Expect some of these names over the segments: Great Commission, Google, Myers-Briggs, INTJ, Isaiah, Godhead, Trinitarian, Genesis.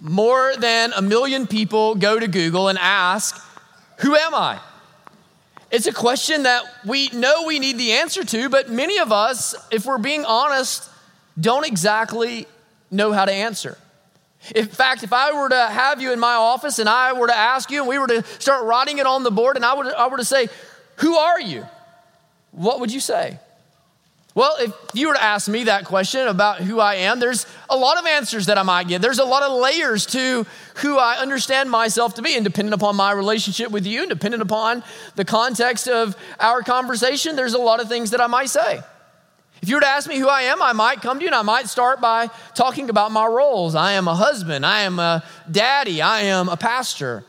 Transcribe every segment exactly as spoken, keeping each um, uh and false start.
more than a million people go to Google and ask, who am I? It's a question that we know we need the answer to, but many of us, if we're being honest, don't exactly know how to answer. In fact, if I were to have you in my office and I were to ask you and we were to start writing it on the board and I were, I were to say, who are you? What would you say? Well, if you were to ask me that question about who I am, there's a lot of answers that I might give. There's a lot of layers to who I understand myself to be, and dependent upon my relationship with you, and dependent upon the context of our conversation, there's a lot of things that I might say. If you were to ask me who I am, I might come to you and I might start by talking about my roles. I am a husband. I am a daddy. I am a pastor.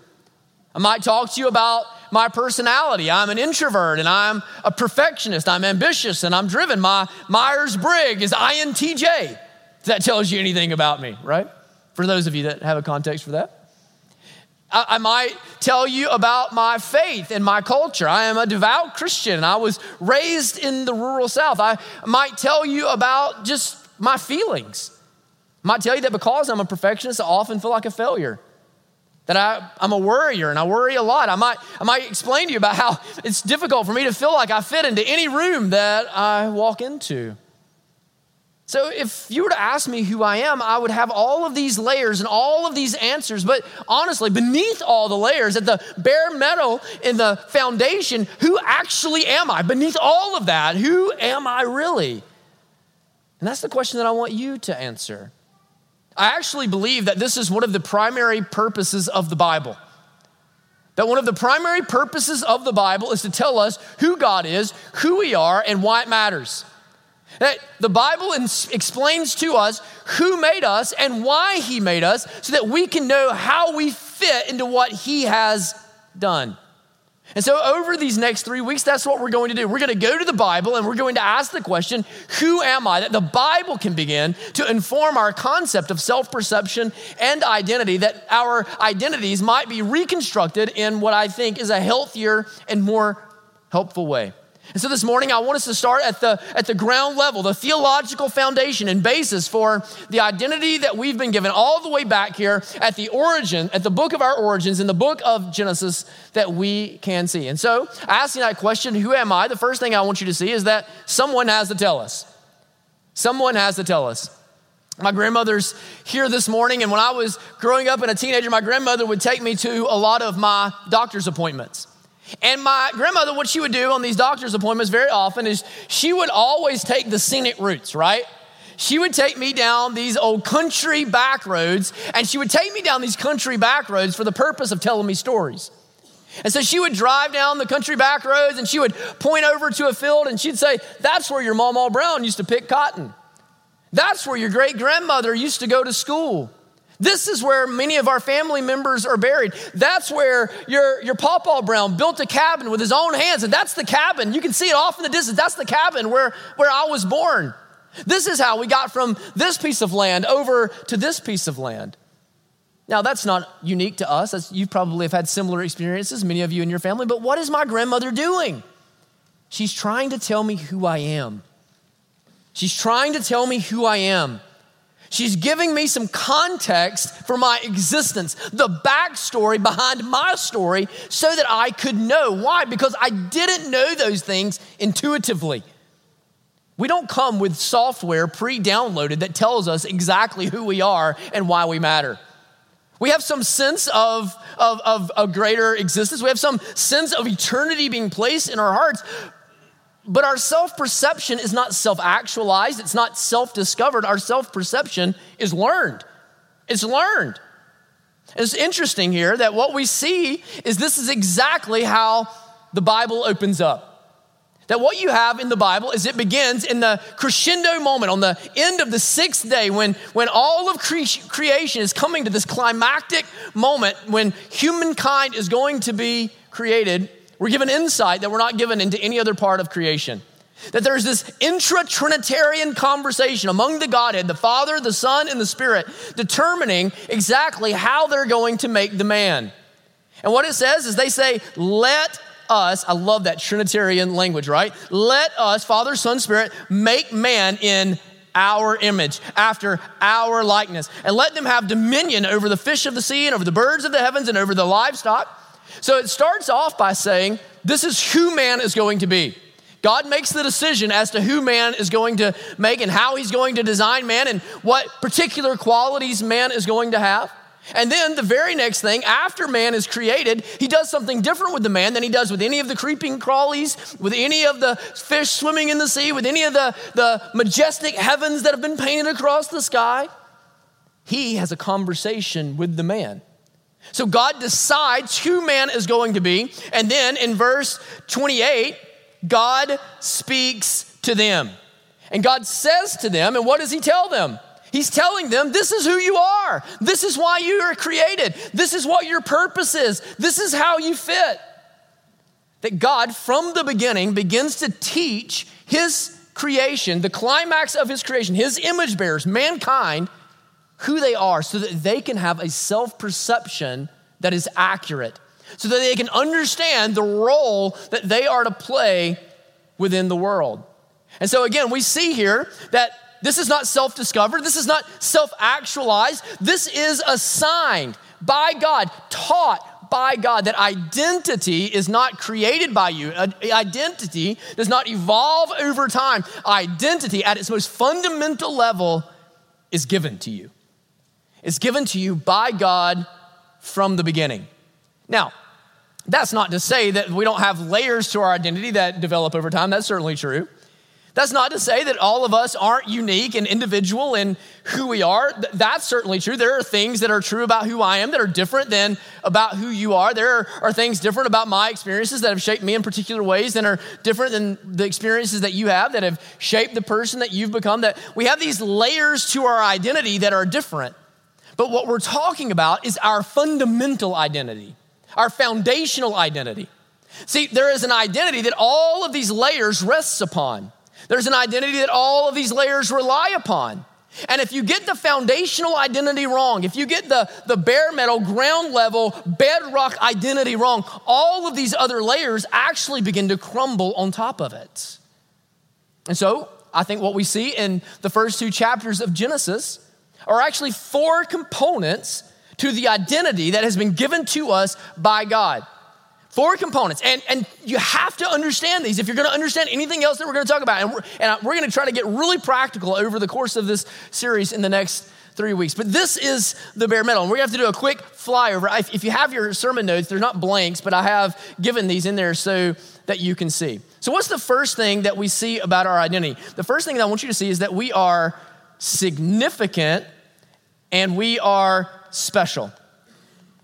I might talk to you about my personality. I'm an introvert and I'm a perfectionist. I'm ambitious and I'm driven. My Myers-Briggs is I N T J. If that tells you anything about me, right? For those of you that have a context for that. I might tell you about my faith and my culture. I am a devout Christian. I was raised in the rural South. I might tell you about just my feelings. I might tell you that because I'm a perfectionist, I often feel like a failure, that I, I'm a worrier and I worry a lot. I might, I might explain to you about how it's difficult for me to feel like I fit into any room that I walk into. So if you were to ask me who I am, I would have all of these layers and all of these answers. But honestly, beneath all the layers, at the bare metal in the foundation, who actually am I? Beneath all of that, who am I really? And that's the question that I want you to answer. I actually believe that this is one of the primary purposes of the Bible. That one of the primary purposes of the Bible is to tell us who God is, who we are, and why it matters. That the Bible ins- explains to us who made us and why he made us so that we can know how we fit into what he has done. And so over these next three weeks, that's what we're going to do. We're going to go to the Bible and we're going to ask the question, who am I? That the Bible can begin to inform our concept of self-perception and identity, that our identities might be reconstructed in what I think is a healthier and more helpful way. And so this morning, I want us to start at the at the ground level, the theological foundation and basis for the identity that we've been given all the way back here at the origin, at the book of our origins, in the book of Genesis that we can see. And so asking that question, who am I? The first thing I want you to see is that someone has to tell us. Someone has to tell us. My grandmother's here this morning, and when I was growing up and a teenager, my grandmother would take me to a lot of my doctor's appointments. And my grandmother, what she would do on these doctor's appointments very often is she would always take the scenic routes, right? She would take me down these old country back roads, and she would take me down these country back roads for the purpose of telling me stories. And so she would drive down the country back roads, and she would point over to a field, and she'd say, that's where your Mama Brown used to pick cotton. That's where your great-grandmother used to go to school. This is where many of our family members are buried. That's where your, your Pawpaw Brown built a cabin with his own hands, and that's the cabin. You can see it off in the distance. That's the cabin where, where I was born. This is how we got from this piece of land over to this piece of land. Now, that's not unique to us. That's, you probably have had similar experiences, many of you in your family, but what is my grandmother doing? She's trying to tell me who I am. She's trying to tell me who I am. She's giving me some context for my existence, the backstory behind my story so that I could know. Why? Because I didn't know those things intuitively. We don't come with software pre-downloaded that tells us exactly who we are and why we matter. We have some sense of, of, of a greater existence. We have some sense of eternity being placed in our hearts. But our self-perception is not self-actualized. It's not self-discovered. Our self-perception is learned. It's learned. And it's interesting here that what we see is this is exactly how the Bible opens up. That what you have in the Bible is it begins in the crescendo moment on the end of the sixth day when, when all of cre- creation is coming to this climactic moment when humankind is going to be created. We're given insight that we're not given into any other part of creation. That there's this intra-Trinitarian conversation among the Godhead, the Father, the Son, and the Spirit, determining exactly how they're going to make the man. And what it says is they say, let us, I love that Trinitarian language, right? Let us, Father, Son, Spirit, make man in our image, after our likeness, and let them have dominion over the fish of the sea and over the birds of the heavens and over the livestock. So it starts off by saying, this is who man is going to be. God makes the decision as to who man is going to make and how he's going to design man and what particular qualities man is going to have. And then the very next thing, after man is created, he does something different with the man than he does with any of the creeping crawlies, with any of the fish swimming in the sea, with any of the, the majestic heavens that have been painted across the sky. He has a conversation with the man. So God decides who man is going to be. And then in verse twenty-eight, God speaks to them. And God says to them, and what does he tell them? He's telling them, this is who you are. This is why you are created. This is what your purpose is. This is how you fit. That God, from the beginning, begins to teach his creation, the climax of his creation, his image bearers, mankind, who they are so that they can have a self-perception that is accurate, so that they can understand the role that they are to play within the world. And so again, we see here that this is not self-discovered. This is not self-actualized. This is assigned by God, taught by God, that identity is not created by you. Identity does not evolve over time. Identity at its most fundamental level is given to you. It's given to you by God from the beginning. Now, that's not to say that we don't have layers to our identity that develop over time. That's certainly true. That's not to say that all of us aren't unique and individual in who we are. That's certainly true. There are things that are true about who I am that are different than about who you are. There are, are things different about my experiences that have shaped me in particular ways that are different than the experiences that you have that have shaped the person that you've become. That we have these layers to our identity that are different. But what we're talking about is our fundamental identity, our foundational identity. See, there is an identity that all of these layers rests upon. There's an identity that all of these layers rely upon. And if you get the foundational identity wrong, if you get the, the bare metal, ground level, bedrock identity wrong, all of these other layers actually begin to crumble on top of it. And so I think what we see in the first two chapters of Genesis are actually four components to the identity that has been given to us by God. Four components, and, and you have to understand these if you're gonna understand anything else that we're gonna talk about. And we're, and we're gonna try to get really practical over the course of this series in the next three weeks. But this is the bare metal, and we're gonna have to do a quick flyover. If, if you have your sermon notes, they're not blanks, but I have given these in there so that you can see. So what's the first thing that we see about our identity? The first thing that I want you to see is that we are significant and we are special.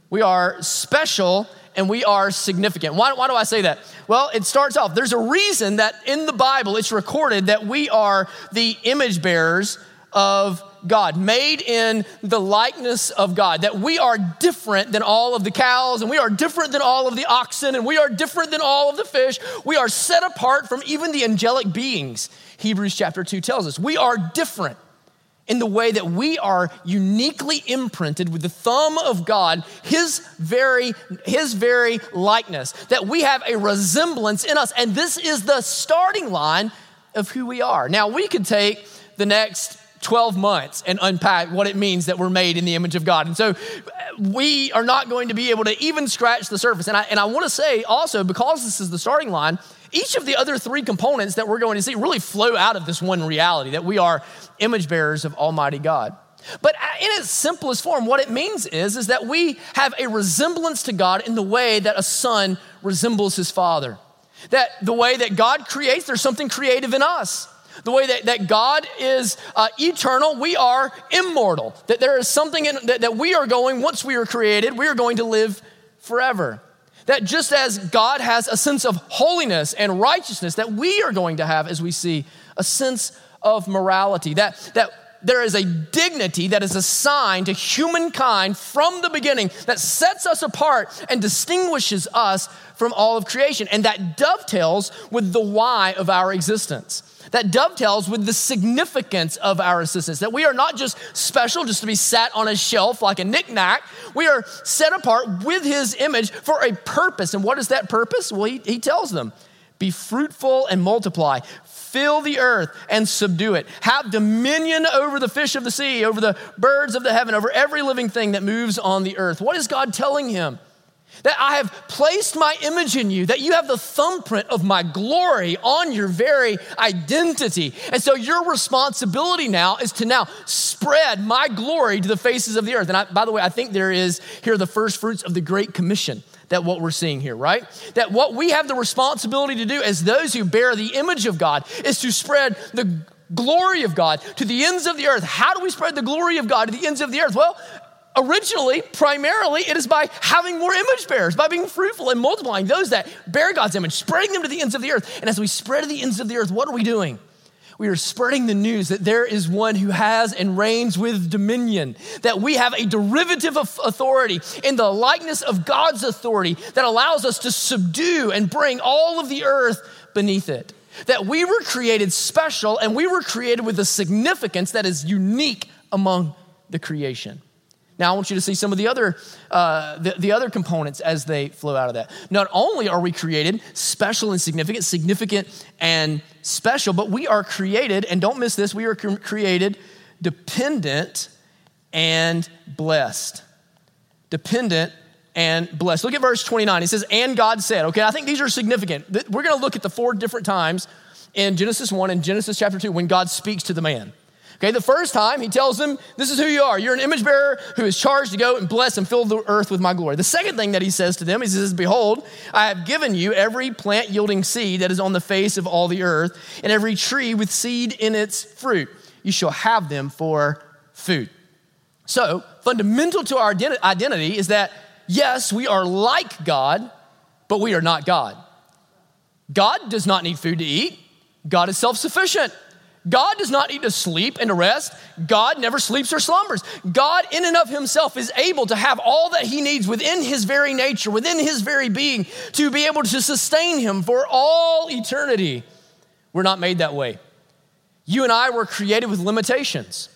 We are special and we are significant. Why, why do I say that? Well, it starts off, there's a reason that in the Bible it's recorded that we are the image bearers of God, made in the likeness of God, that we are different than all of the cows, and we are different than all of the oxen, and we are different than all of the fish. We are set apart from even the angelic beings, Hebrews chapter two tells us. We are different in the way that we are uniquely imprinted with the thumb of God, his very, his very likeness, that we have a resemblance in us. And this is the starting line of who we are. Now, we could take the next twelve months and unpack what it means that we're made in the image of God. And so we are not going to be able to even scratch the surface. And I, and I wanna say also, because this is the starting line, each of the other three components that we're going to see really flow out of this one reality, that we are image bearers of Almighty God. But in its simplest form, what it means is, is that we have a resemblance to God in the way that a son resembles his father. That the way that God creates, there's something creative in us. The way that, that God is uh, eternal, we are immortal. That there is something in, that, that we are going, once we are created, we are going to live forever. That just as God has a sense of holiness and righteousness, that we are going to have, as we see, a sense of morality. That, that there is a dignity that is assigned to humankind from the beginning that sets us apart and distinguishes us from all of creation. And that dovetails with the why of our existence. That dovetails with the significance of our existence, that we are not just special just to be sat on a shelf like a knickknack. We are set apart with his image for a purpose. And what is that purpose? Well, he, he tells them, be fruitful and multiply. fill the earth and subdue it. Have dominion over the fish of the sea, over the birds of the heaven, over every living thing that moves on the earth. What is God telling him? That I have placed my image in you, that you have the thumbprint of my glory on your very identity. And so your responsibility now is to now spread my glory to the faces of the earth. And I, by the way, I think there is here the first fruits of the Great Commission, that what we're seeing here, right? That what we have the responsibility to do as those who bear the image of God is to spread the glory of God to the ends of the earth. How do we spread the glory of God to the ends of the earth? Well, originally, primarily, it is by having more image bearers, by being fruitful and multiplying those that bear God's image, spreading them to the ends of the earth. And as we spread to the ends of the earth, what are we doing? We are spreading the news that there is one who has and reigns with dominion, that we have a derivative of authority in the likeness of God's authority that allows us to subdue and bring all of the earth beneath it, that we were created special and we were created with a significance that is unique among the creation. Now, I want you to see some of the other uh, the, the other components as they flow out of that. Not only are we created special and significant, significant and special, but we are created, and don't miss this, we are created dependent and blessed. Dependent and blessed. Look at verse twenty-nine. It says, and God said, okay, I think these are significant. We're going to look at the four different times in Genesis one and Genesis chapter two when God speaks to the man. Okay, the first time he tells them, this is who you are. You're an image bearer who is charged to go and bless and fill the earth with my glory. The second thing that he says to them, he says, behold, I have given you every plant yielding seed that is on the face of all the earth and every tree with seed in its fruit. You shall have them for food. So fundamental to our identity is that, yes, we are like God, but we are not God. God does not need food to eat. God is self-sufficient. God does not need to sleep and to rest. God never sleeps or slumbers. God in and of himself is able to have all that he needs within his very nature, within his very being, to be able to sustain him for all eternity. We're not made that way. You and I were created with limitations.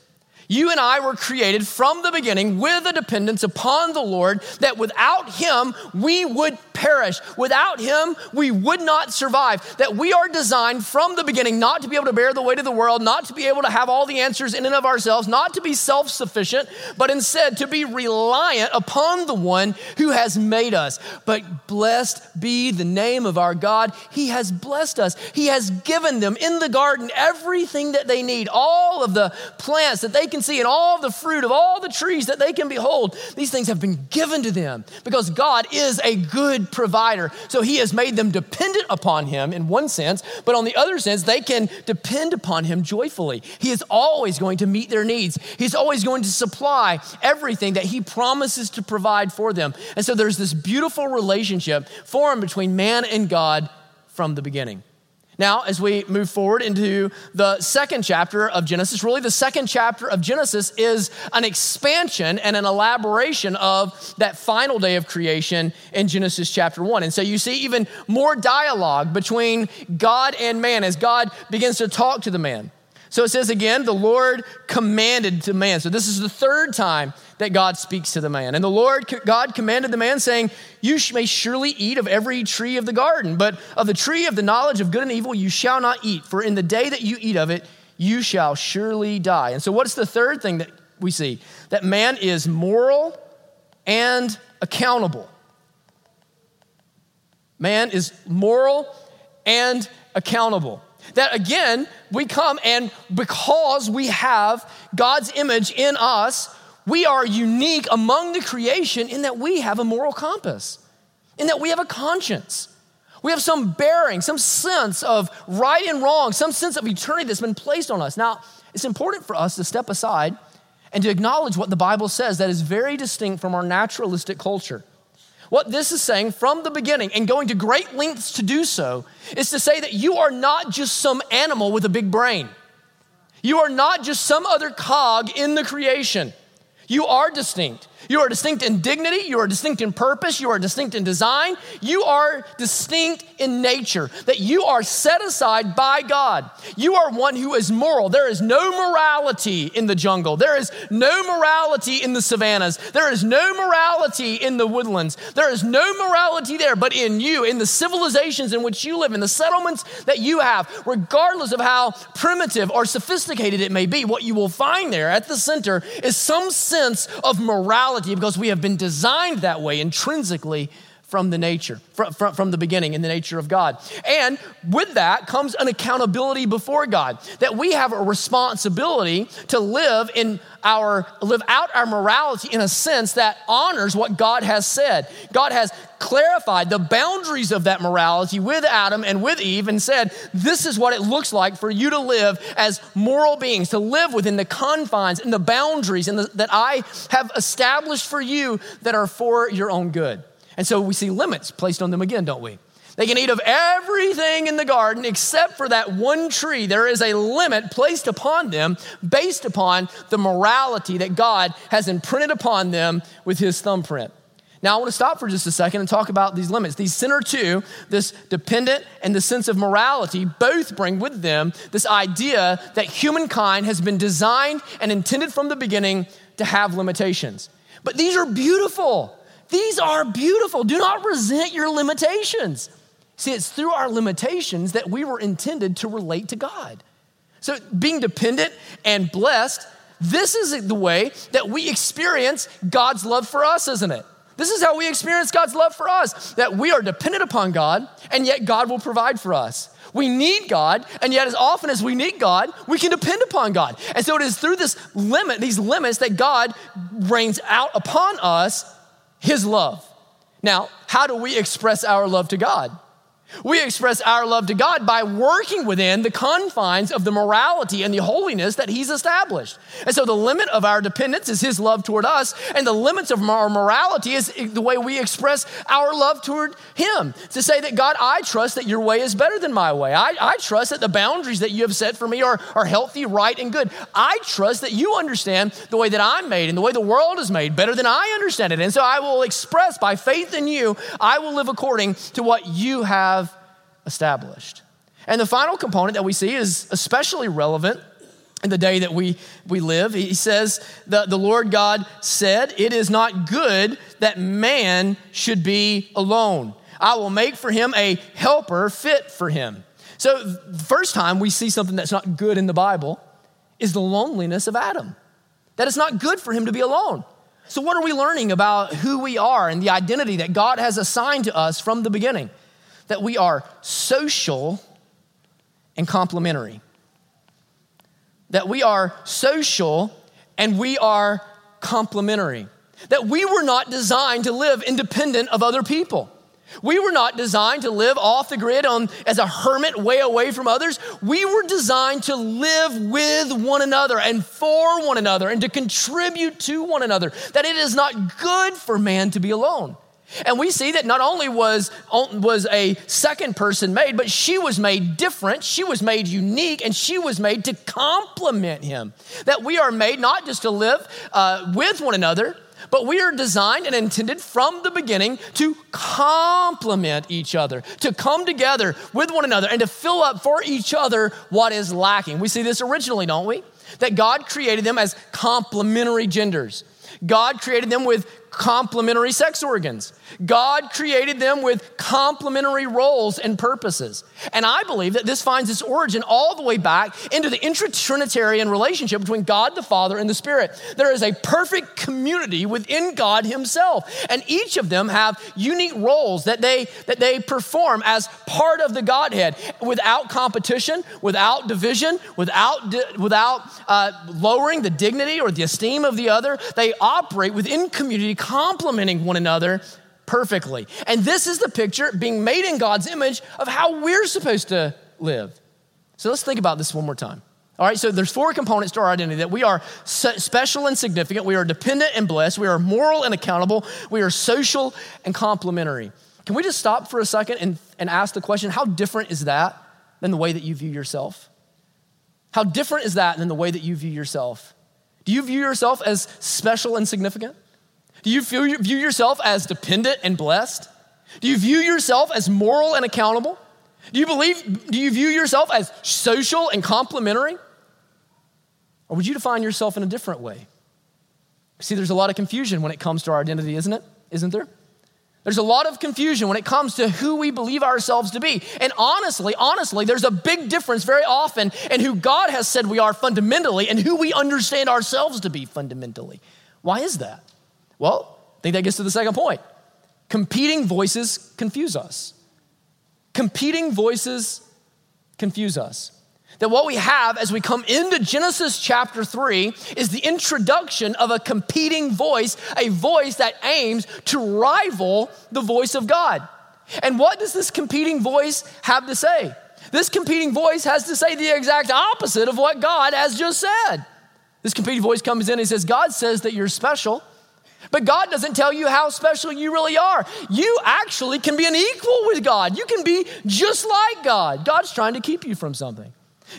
You and I were created from the beginning with a dependence upon the Lord, that without him, we would perish. Without him, we would not survive. That we are designed from the beginning not to be able to bear the weight of the world, not to be able to have all the answers in and of ourselves, not to be self-sufficient, but instead to be reliant upon the one who has made us. But blessed be the name of our God. He has blessed us. He has given them in the garden everything that they need, all of the plants that they can see and all the fruit of all the trees that they can behold. These things have been given to them because God is a good provider. So he has made them dependent upon him in one sense, but on the other sense, they can depend upon him joyfully. He is always going to meet their needs. He's always going to supply everything that he promises to provide for them. And so there's this beautiful relationship formed between man and God from the beginning. Now, as we move forward into the second chapter of Genesis, really the second chapter of Genesis is an expansion and an elaboration of that final day of creation in Genesis chapter one. And so you see even more dialogue between God and man as God begins to talk to the man. So it says again, the Lord commanded to man. So this is the third time that God speaks to the man. And the Lord God commanded the man, saying, you may surely eat of every tree of the garden, but of the tree of the knowledge of good and evil you shall not eat, for in the day that you eat of it, you shall surely die. And so what's the third thing that we see? That man is moral and accountable. Man is moral and accountable. That again, we come and because we have God's image in us, we are unique among the creation in that we have a moral compass, in that we have a conscience. We have some bearing, some sense of right and wrong, some sense of eternity that's been placed on us. Now, it's important for us to step aside and to acknowledge what the Bible says that is very distinct from our naturalistic culture. What this is saying from the beginning and going to great lengths to do so is to say that you are not just some animal with a big brain. You are not just some other cog in the creation. You are distinct. You are distinct in dignity. You are distinct in purpose. You are distinct in design. You are distinct in nature, that you are set aside by God. You are one who is moral. There is no morality in the jungle. There is no morality in the savannas. There is no morality in the woodlands. There is no morality there, but in you, in the civilizations in which you live, in the settlements that you have, regardless of how primitive or sophisticated it may be, what you will find there at the center is some sense of morality, because we have been designed that way intrinsically from the nature, from, from, from the beginning in the nature of God. And with that comes an accountability before God, that we have a responsibility to live in our, live out our morality in a sense that honors what God has said. God has clarified the boundaries of that morality with Adam and with Eve and said, this is what it looks like for you to live as moral beings, to live within the confines and the boundaries and the, that I have established for you that are for your own good. And so we see limits placed on them again, don't we? They can eat of everything in the garden except for that one tree. There is a limit placed upon them based upon the morality that God has imprinted upon them with his thumbprint. Now, I want to stop for just a second and talk about these limits. These center two, this dependent and the sense of morality, both bring with them this idea that humankind has been designed and intended from the beginning to have limitations. But these are beautiful. These are beautiful. Do not resent your limitations. See, it's through our limitations that we were intended to relate to God. So being dependent and blessed, this is the way that we experience God's love for us, isn't it? This is how we experience God's love for us, that we are dependent upon God, and yet God will provide for us. We need God, and yet as often as we need God, we can depend upon God. And so it is through this limit, these limits, that God rains out upon us his love. Now, how do we express our love to God? We express our love to God by working within the confines of the morality and the holiness that he's established. And so the limit of our dependence is his love toward us, and the limits of our morality is the way we express our love toward him. To say that, God, I trust that your way is better than my way. I, I trust that the boundaries that you have set for me are, are healthy, right, and good. I trust that you understand the way that I'm made and the way the world is made better than I understand it. And so I will express by faith in you, I will live according to what you have established. And the final component that we see is especially relevant in the day that we, we live. He says that the Lord God said, it is not good that man should be alone. I will make for him a helper fit for him. So the first time we see something that's not good in the Bible is the loneliness of Adam. That it's not good for him to be alone. So what are we learning about who we are and the identity that God has assigned to us from the beginning? That we are social and complementary. That we are social and we are complementary. That we were not designed to live independent of other people. We were not designed to live off the grid on as a hermit way away from others. We were designed to live with one another and for one another and to contribute to one another. That it is not good for man to be alone. And we see that not only was, was a second person made, but she was made different, she was made unique, and she was made to complement him. That we are made not just to live uh, with one another, but we are designed and intended from the beginning to complement each other, to come together with one another and to fill up for each other what is lacking. We see this originally, don't we? That God created them as complementary genders. God created them with complementary sex organs. God created them with complementary roles and purposes. And I believe that this finds its origin all the way back into the intra-Trinitarian relationship between God the Father and the Spirit. There is a perfect community within God himself, and each of them have unique roles that they, that they perform as part of the Godhead without competition, without division, without, without uh, lowering the dignity or the esteem of the other. They operate within community, complementing one another perfectly. And this is the picture being made in God's image of how we're supposed to live. So let's think about this one more time. All right, so there's four components to our identity, that we are special and significant, we are dependent and blessed, we are moral and accountable, we are social and complementary. Can we just stop for a second and, and ask the question, how different is that than the way that you view yourself? How different is that than the way that you view yourself? Do you view yourself as special and significant? Do you feel, view yourself as dependent and blessed? Do you view yourself as moral and accountable? Do you believe, do you view yourself as social and complimentary? Or would you define yourself in a different way? See, there's a lot of confusion when it comes to our identity, isn't it? Isn't there? There's a lot of confusion when it comes to who we believe ourselves to be. And honestly, honestly, there's a big difference very often in who God has said we are fundamentally and who we understand ourselves to be fundamentally. Why is that? Well, I think that gets to the second point. Competing voices confuse us. Competing voices confuse us. That what we have as we come into Genesis chapter three is the introduction of a competing voice, a voice that aims to rival the voice of God. And what does this competing voice have to say? This competing voice has to say the exact opposite of what God has just said. This competing voice comes in and says, God says that you're special, but God doesn't tell you how special you really are. You actually can be an equal with God. You can be just like God. God's trying to keep you from something.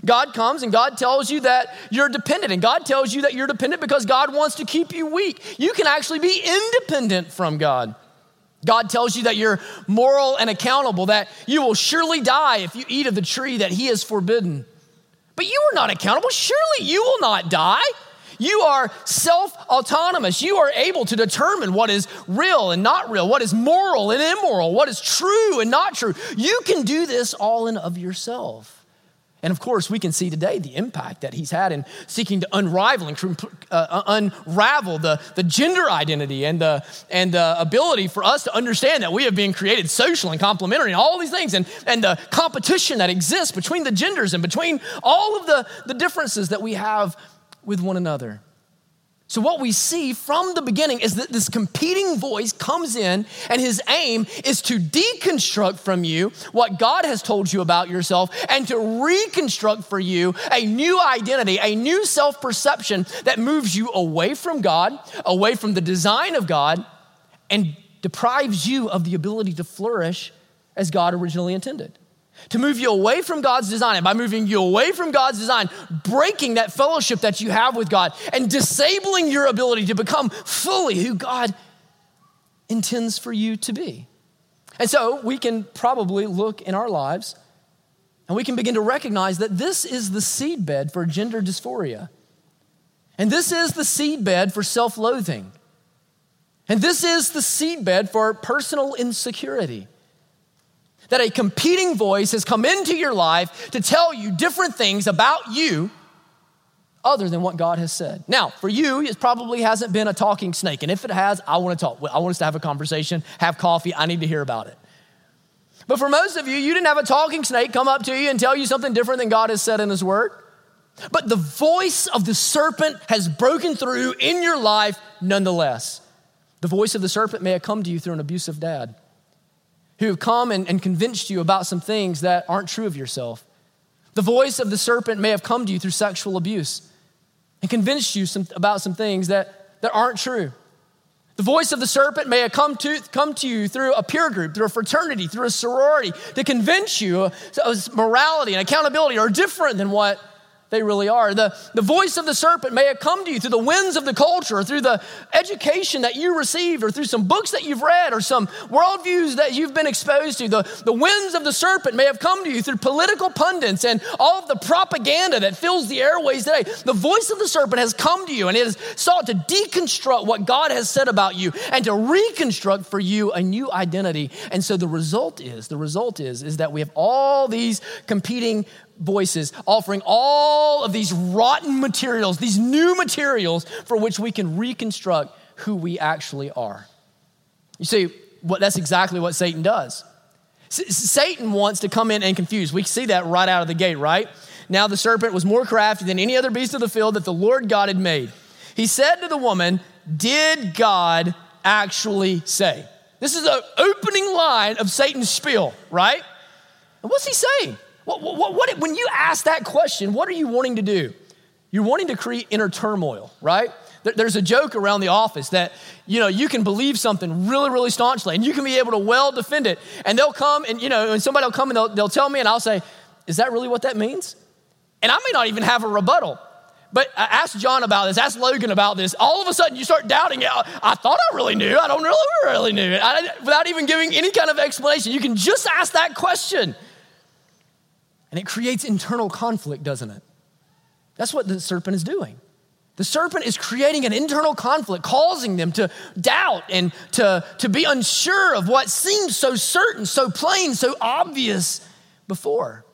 God comes and God tells you that you're dependent, and God tells you that you're dependent because God wants to keep you weak. You can actually be independent from God. God tells you that you're moral and accountable, that you will surely die if you eat of the tree that He has forbidden. But you are not accountable. Surely you will not die. You are self-autonomous. You are able to determine what is real and not real, what is moral and immoral, what is true and not true. You can do this all in of yourself. And of course, we can see today the impact that he's had in seeking to unravel, uh, unravel the, the gender identity and the, and the ability for us to understand that we have been created social and complementary and all these things, and, and the competition that exists between the genders and between all of the, the differences that we have with one another. So what we see from the beginning is that this competing voice comes in, and his aim is to deconstruct from you what God has told you about yourself and to reconstruct for you a new identity, a new self-perception that moves you away from God, away from the design of God, and deprives you of the ability to flourish as God originally intended. To move you away from God's design. And by moving you away from God's design, breaking that fellowship that you have with God and disabling your ability to become fully who God intends for you to be. And so we can probably look in our lives and we can begin to recognize that this is the seedbed for gender dysphoria. And this is the seedbed for self-loathing. And this is the seedbed for personal insecurity. That a competing voice has come into your life to tell you different things about you other than what God has said. Now, for you, it probably hasn't been a talking snake. And if it has, I want to talk. I want us to have a conversation, have coffee. I need to hear about it. But for most of you, you didn't have a talking snake come up to you and tell you something different than God has said in His Word. But the voice of the serpent has broken through in your life nonetheless. The voice of the serpent may have come to you through an abusive dad, who have come and, and convinced you about some things that aren't true of yourself. The voice of the serpent may have come to you through sexual abuse and convinced you some, about some things that, that aren't true. The voice of the serpent may have come to, come to you through a peer group, through a fraternity, through a sorority, to convince you of morality and accountability are different than what they really are. The, the voice of the serpent may have come to you through the winds of the culture or through the education that you received or through some books that you've read or some worldviews that you've been exposed to. The, the winds of the serpent may have come to you through political pundits and all of the propaganda that fills the airways today. The voice of the serpent has come to you and it has sought to deconstruct what God has said about you and to reconstruct for you a new identity. And so the result is, the result is, is that we have all these competing voices offering all of these rotten materials, these new materials for which we can reconstruct who we actually are. You see, what that's exactly what Satan does. S- Satan wants to come in and confuse. We see that right out of the gate, right? Now the serpent was more crafty than any other beast of the field that the Lord God had made. He said to the woman, "Did God actually say?" This is the opening line of Satan's spiel, right? And what's he saying? What, what, what, when you ask that question, what are you wanting to do? You're wanting to create inner turmoil, right? There, there's a joke around the office that, you know, you can believe something really, really staunchly and you can be able to well defend it. And they'll come and, you know, and somebody will come and they'll, they'll tell me and I'll say, is that really what that means? And I may not even have a rebuttal. But ask John about this, ask Logan about this. All of a sudden you start doubting it. I thought I really knew. I don't really, really knew it. I, without even giving any kind of explanation, you can just ask that question. And it creates internal conflict, doesn't it? That's what the serpent is doing. The serpent is creating an internal conflict, causing them to doubt and to, to be unsure of what seems so certain, so plain, so obvious before.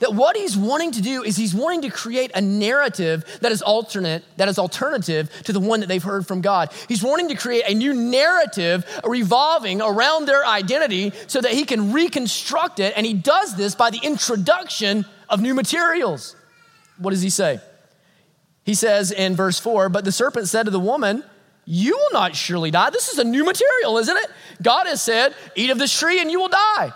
That what he's wanting to do is he's wanting to create a narrative that is alternate, that is alternative to the one that they've heard from God. He's wanting to create a new narrative revolving around their identity so that he can reconstruct it, and he does this by the introduction of new materials. What does he say? He says in verse four, "But the serpent said to the woman, 'You will not surely die.'" This is a new material, isn't it? God has said, "Eat of this tree and you will die."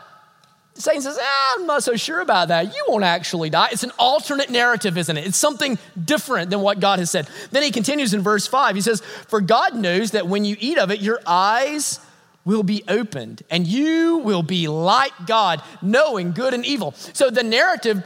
Satan says, ah, I'm not so sure about that. You won't actually die. It's an alternate narrative, isn't it? It's something different than what God has said. Then he continues in verse five. He says, "For God knows that when you eat of it, your eyes will be opened and you will be like God, knowing good and evil." So the narrative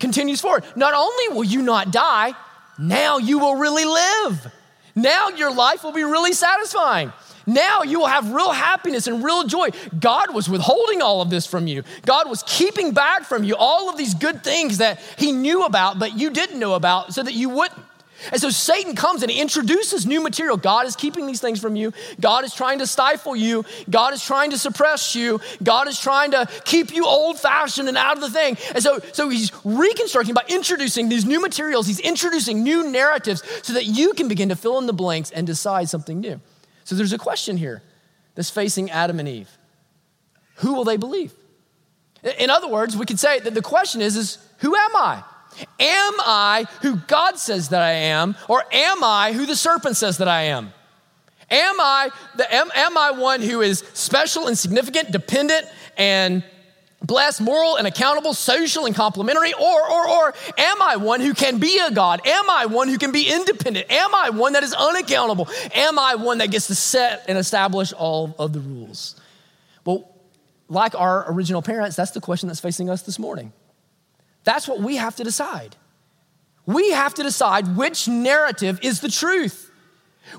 continues forward. Not only will you not die, now you will really live. Now your life will be really satisfying. Now you will have real happiness and real joy. God was withholding all of this from you. God was keeping back from you all of these good things that he knew about, but you didn't know about, so that you wouldn't. And so Satan comes and he introduces new material. God is keeping these things from you. God is trying to stifle you. God is trying to suppress you. God is trying to keep you old-fashioned and out of the thing. And so, so he's reconstructing by introducing these new materials. He's introducing new narratives so that you can begin to fill in the blanks and decide something new. So there's a question here that's facing Adam and Eve. Who will they believe? In other words, we could say that the question is, is who am I? Am I who God says that I am, or am I who the serpent says that I am? Am I the am, am I one who is special and significant, dependent and blessed, moral and accountable, social and complimentary, or, or, or am I one who can be a God? Am I one who can be independent? Am I one that is unaccountable? Am I one that gets to set and establish all of the rules? Well, like our original parents, that's the question that's facing us this morning. That's what we have to decide. We have to decide which narrative is the truth.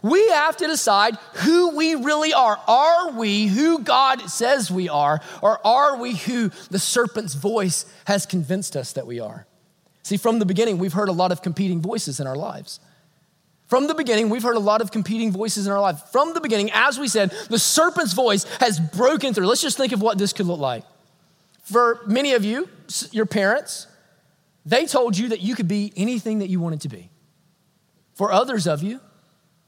We have to decide who we really are. Are we who God says we are, or are we who the serpent's voice has convinced us that we are? See, from the beginning, we've heard a lot of competing voices in our lives. From the beginning, we've heard a lot of competing voices in our life. From the beginning, as we said, the serpent's voice has broken through. Let's just think of what this could look like. For many of you, your parents, they told you that you could be anything that you wanted to be. For others of you,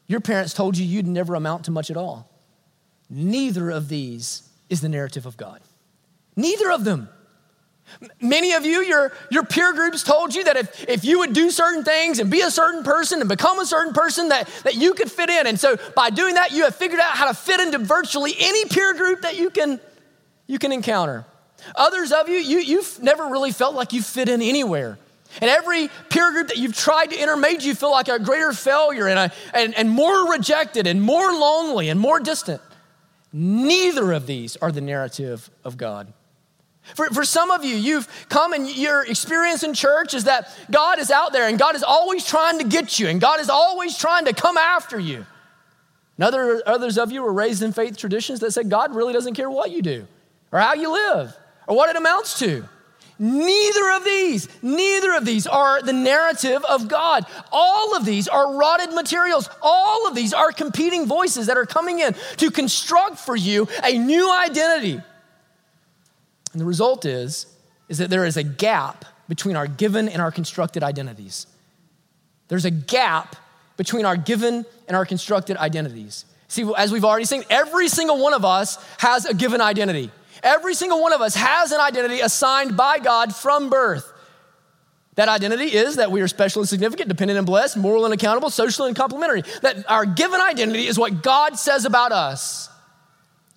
your parents told you you'd never amount to much at all. Neither of these is the narrative of God. Neither of them. Many of you, your, your peer groups told you that if, if you would do certain things and be a certain person and become a certain person, that, that you could fit in. And so by doing that, you have figured out how to fit into virtually any peer group that you can, you can encounter. Others of you, you, you've never really felt like you fit in anywhere. And every peer group that you've tried to enter made you feel like a greater failure and, a, and, and more rejected and more lonely and more distant. Neither of these are the narrative of God. For, for some of you, you've come and your experience in church is that God is out there and God is always trying to get you and God is always trying to come after you. And other, others of you were raised in faith traditions that said God really doesn't care what you do or how you live or what it amounts to. Neither of these, neither of these are the narrative of God. All of these are rotted materials. All of these are competing voices that are coming in to construct for you a new identity. And the result is, is that there is a gap between our given and our constructed identities. There's a gap between our given and our constructed identities. See, as we've already seen, every single one of us has a given identity. Every single one of us has an identity assigned by God from birth. That identity is that we are special and significant, dependent and blessed, moral and accountable, social and complimentary. That our given identity is what God says about us.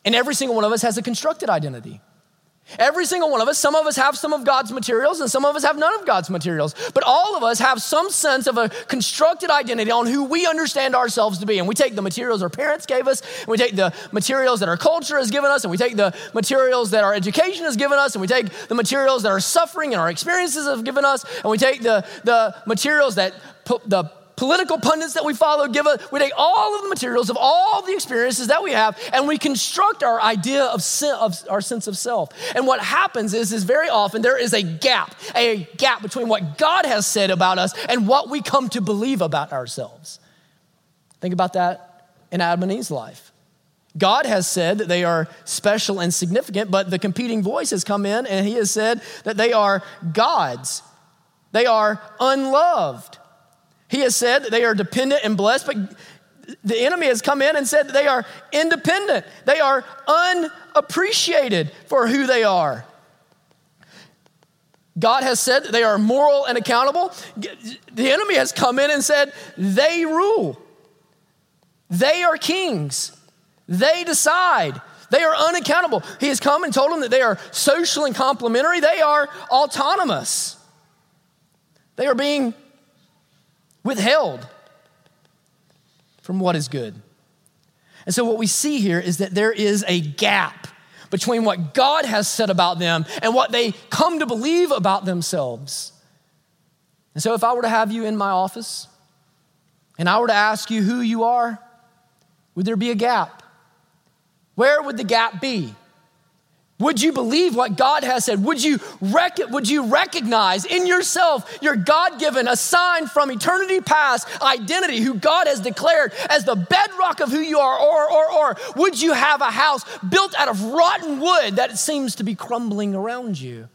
And every single one of us has a constructed identity. Every single one of us, some of us have some of God's materials and some of us have none of God's materials. But all of us have some sense of a constructed identity on who we understand ourselves to be. And we take the materials our parents gave us, and we take the materials that our culture has given us, and we take the materials that our education has given us, and we take the materials that our suffering and our experiences have given us, and we take the, the materials that po- the political pundits that we follow give us. We take all of the materials of all the experiences that we have, and we construct our idea of, sen- of our sense of self. And what happens is, is very often there is a gap, a gap between what God has said about us and what we come to believe about ourselves. Think about that in Adam and Eve's life. God has said that they are special and significant, but the competing voice has come in and he has said that they are gods. They are unloved. He has said that they are dependent and blessed, but the enemy has come in and said that they are independent. They are unappreciated for who they are. God has said that they are moral and accountable. The enemy has come in and said they rule. They are kings. They decide. They are unaccountable. He has come and told them that they are social and complementary. They are autonomous. They are being withheld from what is good. And so what we see here is that there is a gap between what God has said about them and what they come to believe about themselves. And so if I were to have you in my office and I were to ask you who you are, would there be a gap? Where would the gap be? Would you believe what God has said? Would you rec- would you recognize in yourself your God-given, assigned from eternity past identity, who God has declared as the bedrock of who you are? Or, or, or would you have a house built out of rotten wood that it seems to be crumbling around you?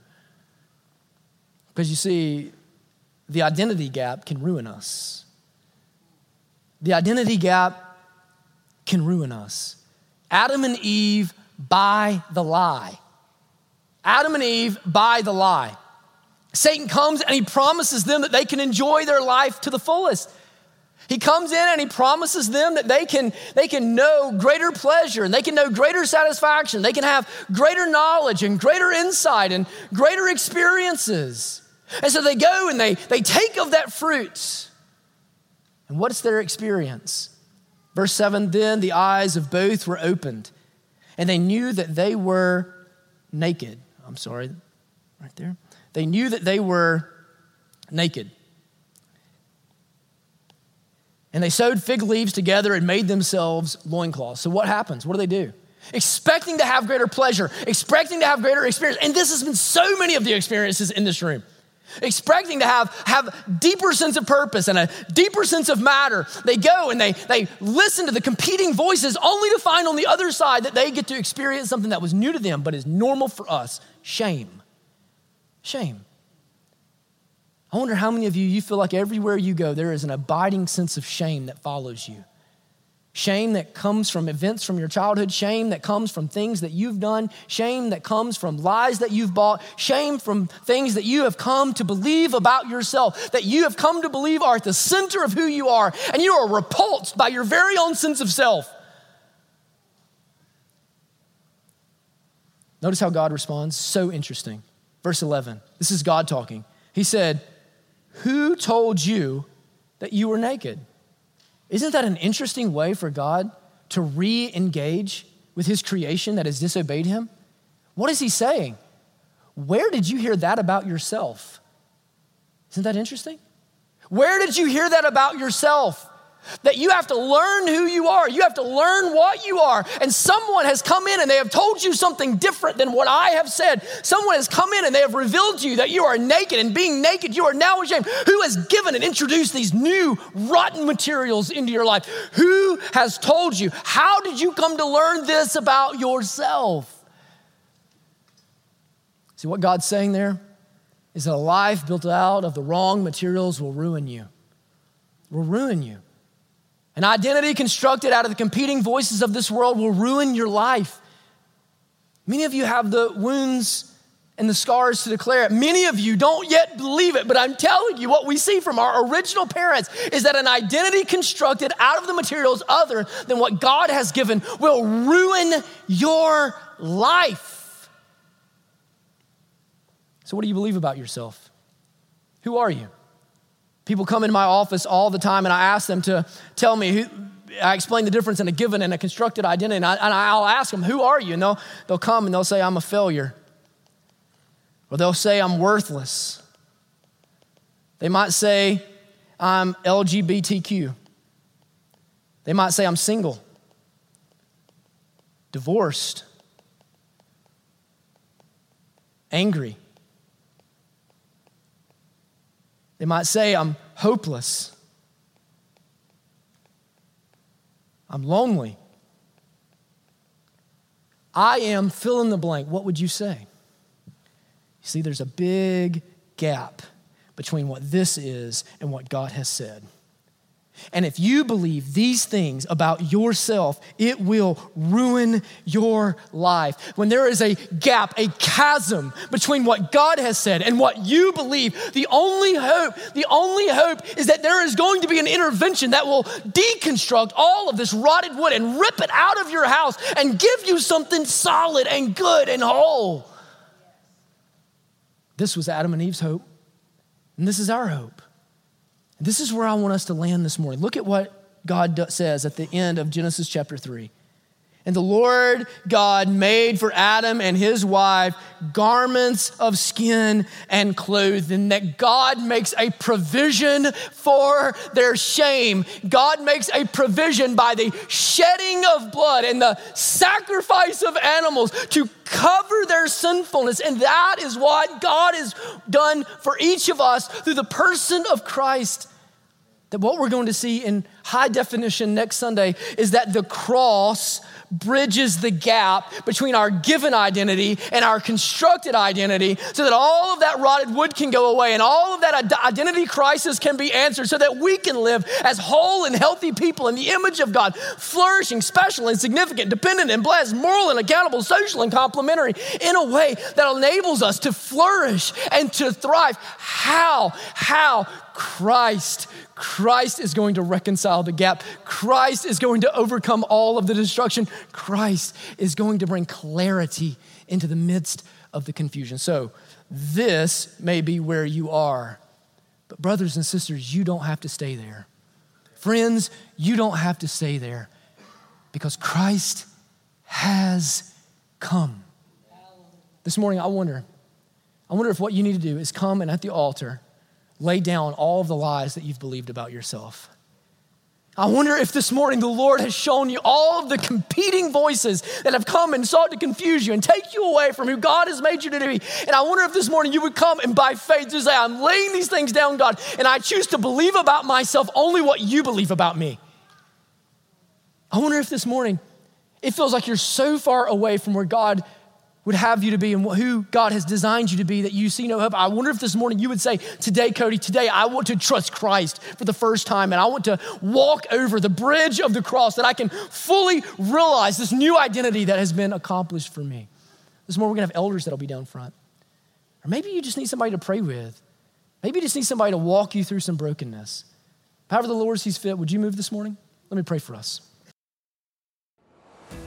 Because you see, the identity gap can ruin us. The identity gap can ruin us. Adam and Eve by the lie. Adam and Eve by the lie. Satan comes and he promises them that they can enjoy their life to the fullest. He comes in and he promises them that they can, they can know greater pleasure and they can know greater satisfaction. They can have greater knowledge and greater insight and greater experiences. And so they go and they, they take of that fruit. And what's their experience? Verse seven, then the eyes of both were opened, and they knew that they were naked. I'm sorry, right there. They knew that they were naked. And they sewed fig leaves together and made themselves loincloths. So what happens? What do they do? Expecting to have greater pleasure, expecting to have greater experience. And this has been so many of the experiences in this room. Expecting to have, have deeper sense of purpose and a deeper sense of matter. They go and they, they listen to the competing voices only to find on the other side that they get to experience something that was new to them but is normal for us, shame. Shame. I wonder how many of you, you feel like everywhere you go, there is an abiding sense of shame that follows you. Shame that comes from events from your childhood, shame that comes from things that you've done, shame that comes from lies that you've bought, shame from things that you have come to believe about yourself, that you have come to believe are at the center of who you are, and you are repulsed by your very own sense of self. Notice how God responds, so interesting. Verse eleven, this is God talking. He said, "Who told you that you were naked?" Isn't that an interesting way for God to re-engage with his creation that has disobeyed him? What is he saying? Where did you hear that about yourself? Isn't that interesting? Where did you hear that about yourself? That you have to learn who you are. You have to learn what you are. And someone has come in and they have told you something different than what I have said. Someone has come in and they have revealed to you that you are naked, and being naked, you are now ashamed. Who has given and introduced these new rotten materials into your life? Who has told you? How did you come to learn this about yourself? See, what God's saying there is that a life built out of the wrong materials will ruin you. Will ruin you. An identity constructed out of the competing voices of this world will ruin your life. Many of you have the wounds and the scars to declare it. Many of you don't yet believe it, but I'm telling you what we see from our original parents is that an identity constructed out of the materials other than what God has given will ruin your life. So what do you believe about yourself? Who are you? People come into my office all the time and I ask them to tell me who. I explain the difference in a given and a constructed identity, and, I, and I'll ask them, who are you? And they'll, they'll come and they'll say, I'm a failure. Or they'll say, I'm worthless. They might say, I'm L G B T Q. They might say, I'm single, divorced, angry. They might say, I'm hopeless. I'm lonely. I am fill in the blank. What would you say? You see, there's a big gap between what this is and what God has said. And if you believe these things about yourself, it will ruin your life. When there is a gap, a chasm between what God has said and what you believe, the only hope, the only hope is that there is going to be an intervention that will deconstruct all of this rotted wood and rip it out of your house and give you something solid and good and whole. This was Adam and Eve's hope, and this is our hope. This is where I want us to land this morning. Look at what God says at the end of Genesis chapter three. And the Lord God made for Adam and his wife garments of skin and clothed them. That God makes a provision for their shame. God makes a provision by the shedding of blood and the sacrifice of animals to cover their sinfulness. And that is what God has done for each of us through the person of Christ. That what we're going to see in high definition next Sunday is that the cross bridges the gap between our given identity and our constructed identity so that all of that rotted wood can go away and all of that identity crisis can be answered so that we can live as whole and healthy people in the image of God, flourishing, special and significant, dependent and blessed, moral and accountable, social and complementary in a way that enables us to flourish and to thrive. How? How? Christ, Christ is going to reconcile the gap. Christ is going to overcome all of the destruction. Christ is going to bring clarity into the midst of the confusion. So this may be where you are, but brothers and sisters, you don't have to stay there. Friends, you don't have to stay there because Christ has come. This morning, I wonder, I wonder if what you need to do is come and at the altar, lay down all of the lies that you've believed about yourself. I wonder if this morning the Lord has shown you all of the competing voices that have come and sought to confuse you and take you away from who God has made you to be. And I wonder if this morning you would come and by faith just say, I'm laying these things down, God, and I choose to believe about myself only what you believe about me. I wonder if this morning it feels like you're so far away from where God would have you to be and who God has designed you to be that you see no hope. I wonder if this morning you would say, today, Cody, today I want to trust Christ for the first time and I want to walk over the bridge of the cross that I can fully realize this new identity that has been accomplished for me. This morning we're gonna have elders that'll be down front. Or maybe you just need somebody to pray with. Maybe you just need somebody to walk you through some brokenness. However the Lord sees fit, would you move this morning? Let me pray for us.